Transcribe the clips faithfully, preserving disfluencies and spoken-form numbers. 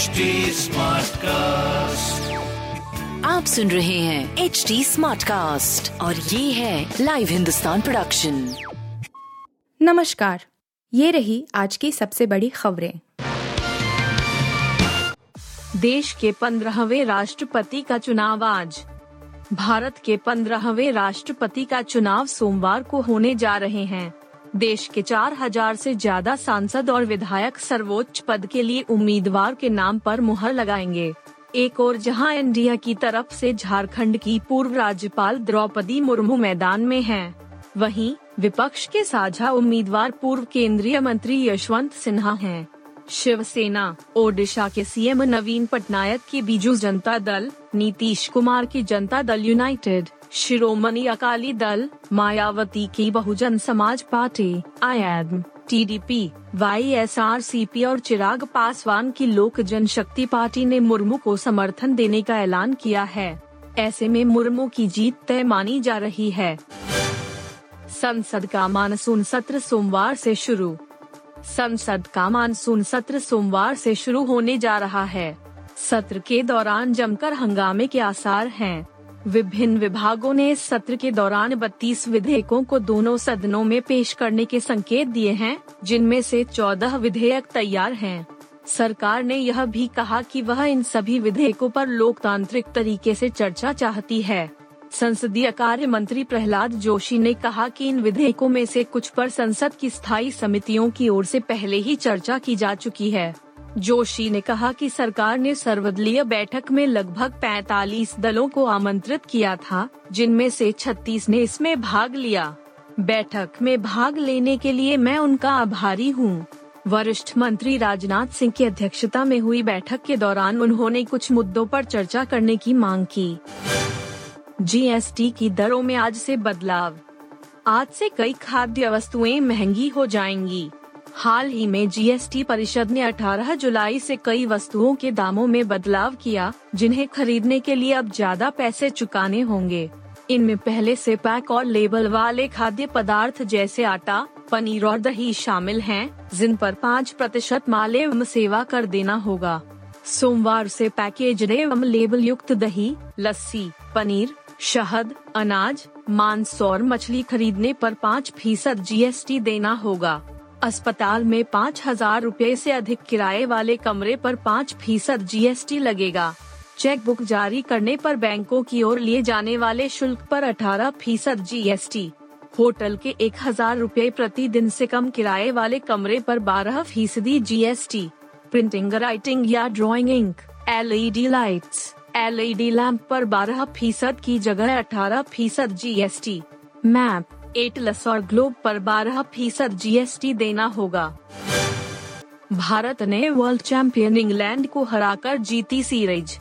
H D smart cast. आप सुन रहे हैं एच डी स्मार्ट कास्ट और ये है लाइव हिंदुस्तान प्रोडक्शन। नमस्कार, ये रही आज की सबसे बड़ी खबरें। देश के पंद्रहवें राष्ट्रपति का चुनाव आज। भारत के पंद्रहवें राष्ट्रपति का चुनाव सोमवार को होने जा रहे हैं। देश के चार हज़ार से ज्यादा सांसद और विधायक सर्वोच्च पद के लिए उम्मीदवार के नाम पर मुहर लगाएंगे। एक और जहां इंडिया की तरफ से झारखंड की पूर्व राज्यपाल द्रौपदी मुर्मू मैदान में हैं, वहीं विपक्ष के साझा उम्मीदवार पूर्व केंद्रीय मंत्री यशवंत सिन्हा हैं। शिवसेना, ओडिशा के सीएम नवीन पटनायक की बीजू जनता दल, नीतीश कुमार की जनता दल यूनाइटेड, शिरोमणि अकाली दल, मायावती की Bahujan Samaj party I M, TDP, Y S R C P और चिराग पासवान की लोक जनशक्ति पार्टी ने मुर्मू को समर्थन देने का ऐलान किया है। ऐसे में मुर्मू की जीत तय मानी जा रही है। संसद का मानसून सत्र सोमवार से शुरू। संसद का मानसून सत्र सोमवार से शुरू होने जा रहा है। सत्र के दौरान जमकर हंगामे के आसार हैं। विभिन्न विभागों ने इस सत्र के दौरान बत्तीस विधेयकों को दोनों सदनों में पेश करने के संकेत दिए हैं, जिनमें से चौदह विधेयक तैयार हैं। सरकार ने यह भी कहा कि वह इन सभी विधेयकों पर लोकतांत्रिक तरीके से चर्चा चाहती है। संसदीय कार्य मंत्री प्रहलाद जोशी ने कहा कि इन विधेयकों में से कुछ पर संसद की स्थायी समितियों की ओर से पहले ही चर्चा की जा चुकी है। जोशी ने कहा कि सरकार ने सर्वदलीय बैठक में लगभग पैंतालीस दलों को आमंत्रित किया था, जिनमें से छत्तीस ने इसमें भाग लिया। बैठक में भाग लेने के लिए मैं उनका आभारी हूँ। वरिष्ठ मंत्री राजनाथ सिंह की अध्यक्षता में हुई बैठक के दौरान उन्होंने कुछ मुद्दों पर चर्चा करने की मांग की। जी एस टी की दरों में आज से बदलाव। आज से कई खाद्य वस्तुएं महंगी हो जाएंगी। हाल ही में जी एस टी परिषद ने अठारह जुलाई से कई वस्तुओं के दामों में बदलाव किया, जिन्हें खरीदने के लिए अब ज्यादा पैसे चुकाने होंगे। इनमें पहले से पैक और लेबल वाले खाद्य पदार्थ जैसे आटा, पनीर और दही शामिल हैं, जिन पर पाँच प्रतिशत माल एवं सेवा कर देना होगा। सोमवार से पैकेज्ड एवं लेबल युक्त दही, लस्सी, पनीर, शहद, अनाज, मांस और मछली खरीदने पर पाँच फीसद जी एस टी देना होगा। अस्पताल में पाँच हजार रूपए से अधिक किराए वाले कमरे पर पाँच फीसद जी एस टी लगेगा। चेकबुक जारी करने पर बैंकों की ओर लिए जाने वाले शुल्क पर अठारह फीसद जी एस टी। होटल के एक हजार रूपए प्रति दिन से कम किराए वाले कमरे पर बारह फीसदी G S T. Printing, writing या drawing ink, L E D lights, L E D lamp पर बारह फीसद की जगह अठारह फीसद G S T. Map, atlas और ग्लोब पर बारह फीसद जी एस टी देना होगा। भारत ने वर्ल्ड चैंपियन इंग्लैंड को हराकर जीती सीरीज।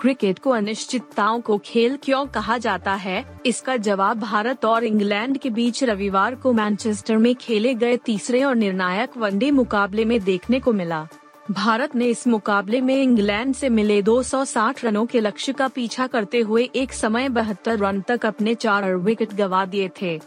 क्रिकेट को अनिश्चितताओं को खेल क्यों कहा जाता है, इसका जवाब भारत और इंग्लैंड के बीच रविवार को मैनचेस्टर में खेले गए तीसरे और निर्णायक वनडे मुकाबले में देखने को मिला। भारत ने इस मुकाबले में इंग्लैंड से मिले दो सौ साठ रनों के लक्ष्य का पीछा करते हुए एक समय बहत्तर रन तक अपने चार विकेट गंवा दिए थे।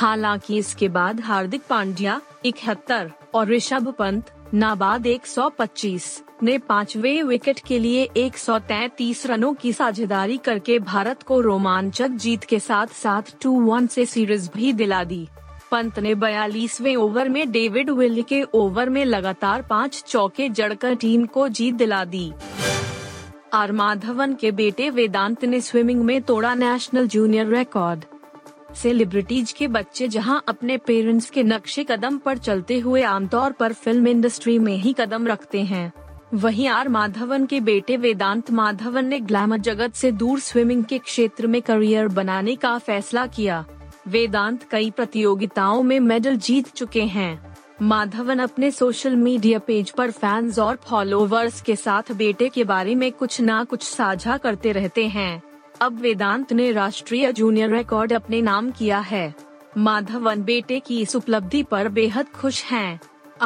हालांकि इसके बाद हार्दिक पांड्या इकहत्तर और ऋषभ पंत नाबाद एक सौ पच्चीस ने पांचवें विकेट के लिए एक सौ तैंतीस रनों की साझेदारी करके भारत को रोमांचक जीत के साथ साथ टू वन से सीरीज भी दिला दी। पंत ने बयालीसवें ओवर में डेविड विली के ओवर में लगातार पाँच चौके जड़कर टीम को जीत दिला दी। आर माधवन के बेटे वेदांत ने स्विमिंग में तोड़ा नेशनल जूनियर रिकॉर्ड। सेलिब्रिटीज के बच्चे जहां अपने पेरेंट्स के नक्शे कदम पर चलते हुए आमतौर पर फिल्म इंडस्ट्री में ही कदम रखते हैं, वहीं आर माधवन के बेटे वेदांत माधवन ने ग्लैमर जगत से दूर स्विमिंग के क्षेत्र में करियर बनाने का फैसला किया। वेदांत कई प्रतियोगिताओं में मेडल जीत चुके हैं। माधवन अपने सोशल मीडिया पेज पर फैंस और फॉलोवर्स के साथ बेटे के बारे में कुछ ना कुछ साझा करते रहते हैं। अब वेदांत ने राष्ट्रीय जूनियर रिकॉर्ड अपने नाम किया है। माधवन बेटे की इस उपलब्धि पर बेहद खुश हैं।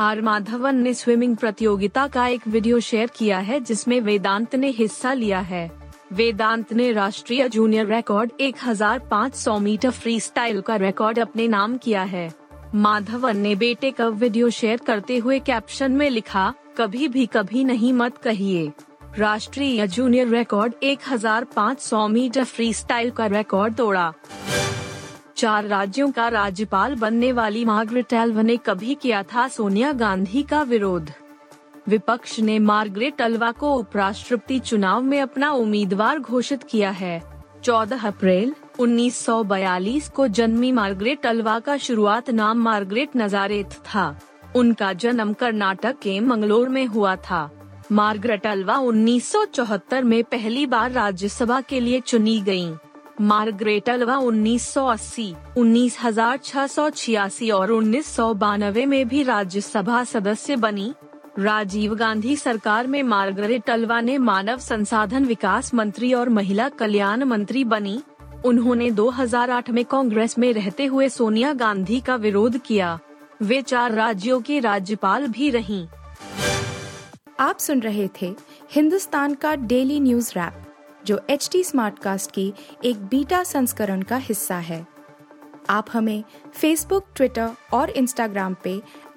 आर माधवन ने स्विमिंग प्रतियोगिता का एक वीडियो शेयर किया है, जिसमें वेदांत ने हिस्सा लिया है। वेदांत ने राष्ट्रीय जूनियर रिकॉर्ड एक हजार पाँच सौ मीटर फ्री स्टाइल का रिकॉर्ड अपने नाम किया है। माधवन ने बेटे का वीडियो शेयर करते हुए कैप्शन में लिखा, कभी भी कभी नहीं मत कहिए। राष्ट्रीय जूनियर रिकॉर्ड एक हज़ार पाँच सौ मीटर फ्रीस्टाइल का रिकॉर्ड तोड़ा। चार राज्यों का राज्यपाल बनने वाली मार्गरेट अलवा ने कभी किया था सोनिया गांधी का विरोध। विपक्ष ने मार्गरेट अलवा को उपराष्ट्रपति चुनाव में अपना उम्मीदवार घोषित किया है। चौदह अप्रैल उन्नीस सौ बयालीस को जन्मी मार्गरेट अलवा का शुरुआत नाम मार्गरेट नजारेत था। उनका जन्म कर्नाटक के मंगलोर में हुआ था। मार्गरेट अलवा उन्नीस सौ चौहत्तर में पहली बार राज्यसभा के लिए चुनी गईं। मार्गरेट अलवा उन्नीस सौ अस्सी, उन्नीस हज़ार छह सौ छियासी और उन्नीस सौ बानवे में भी राज्यसभा सदस्य बनी। राजीव गांधी सरकार में मार्गरेट अलवा ने मानव संसाधन विकास मंत्री और महिला कल्याण मंत्री बनी। उन्होंने दो हज़ार आठ में कांग्रेस में रहते हुए सोनिया गांधी का विरोध किया। वे चार राज्यों के राज्यपाल भी रहीं। आप सुन रहे थे हिंदुस्तान का डेली न्यूज रैप, जो एच डी स्मार्ट कास्ट की एक बीटा संस्करण का हिस्सा है। आप हमें फेसबुक, ट्विटर और इंस्टाग्राम पे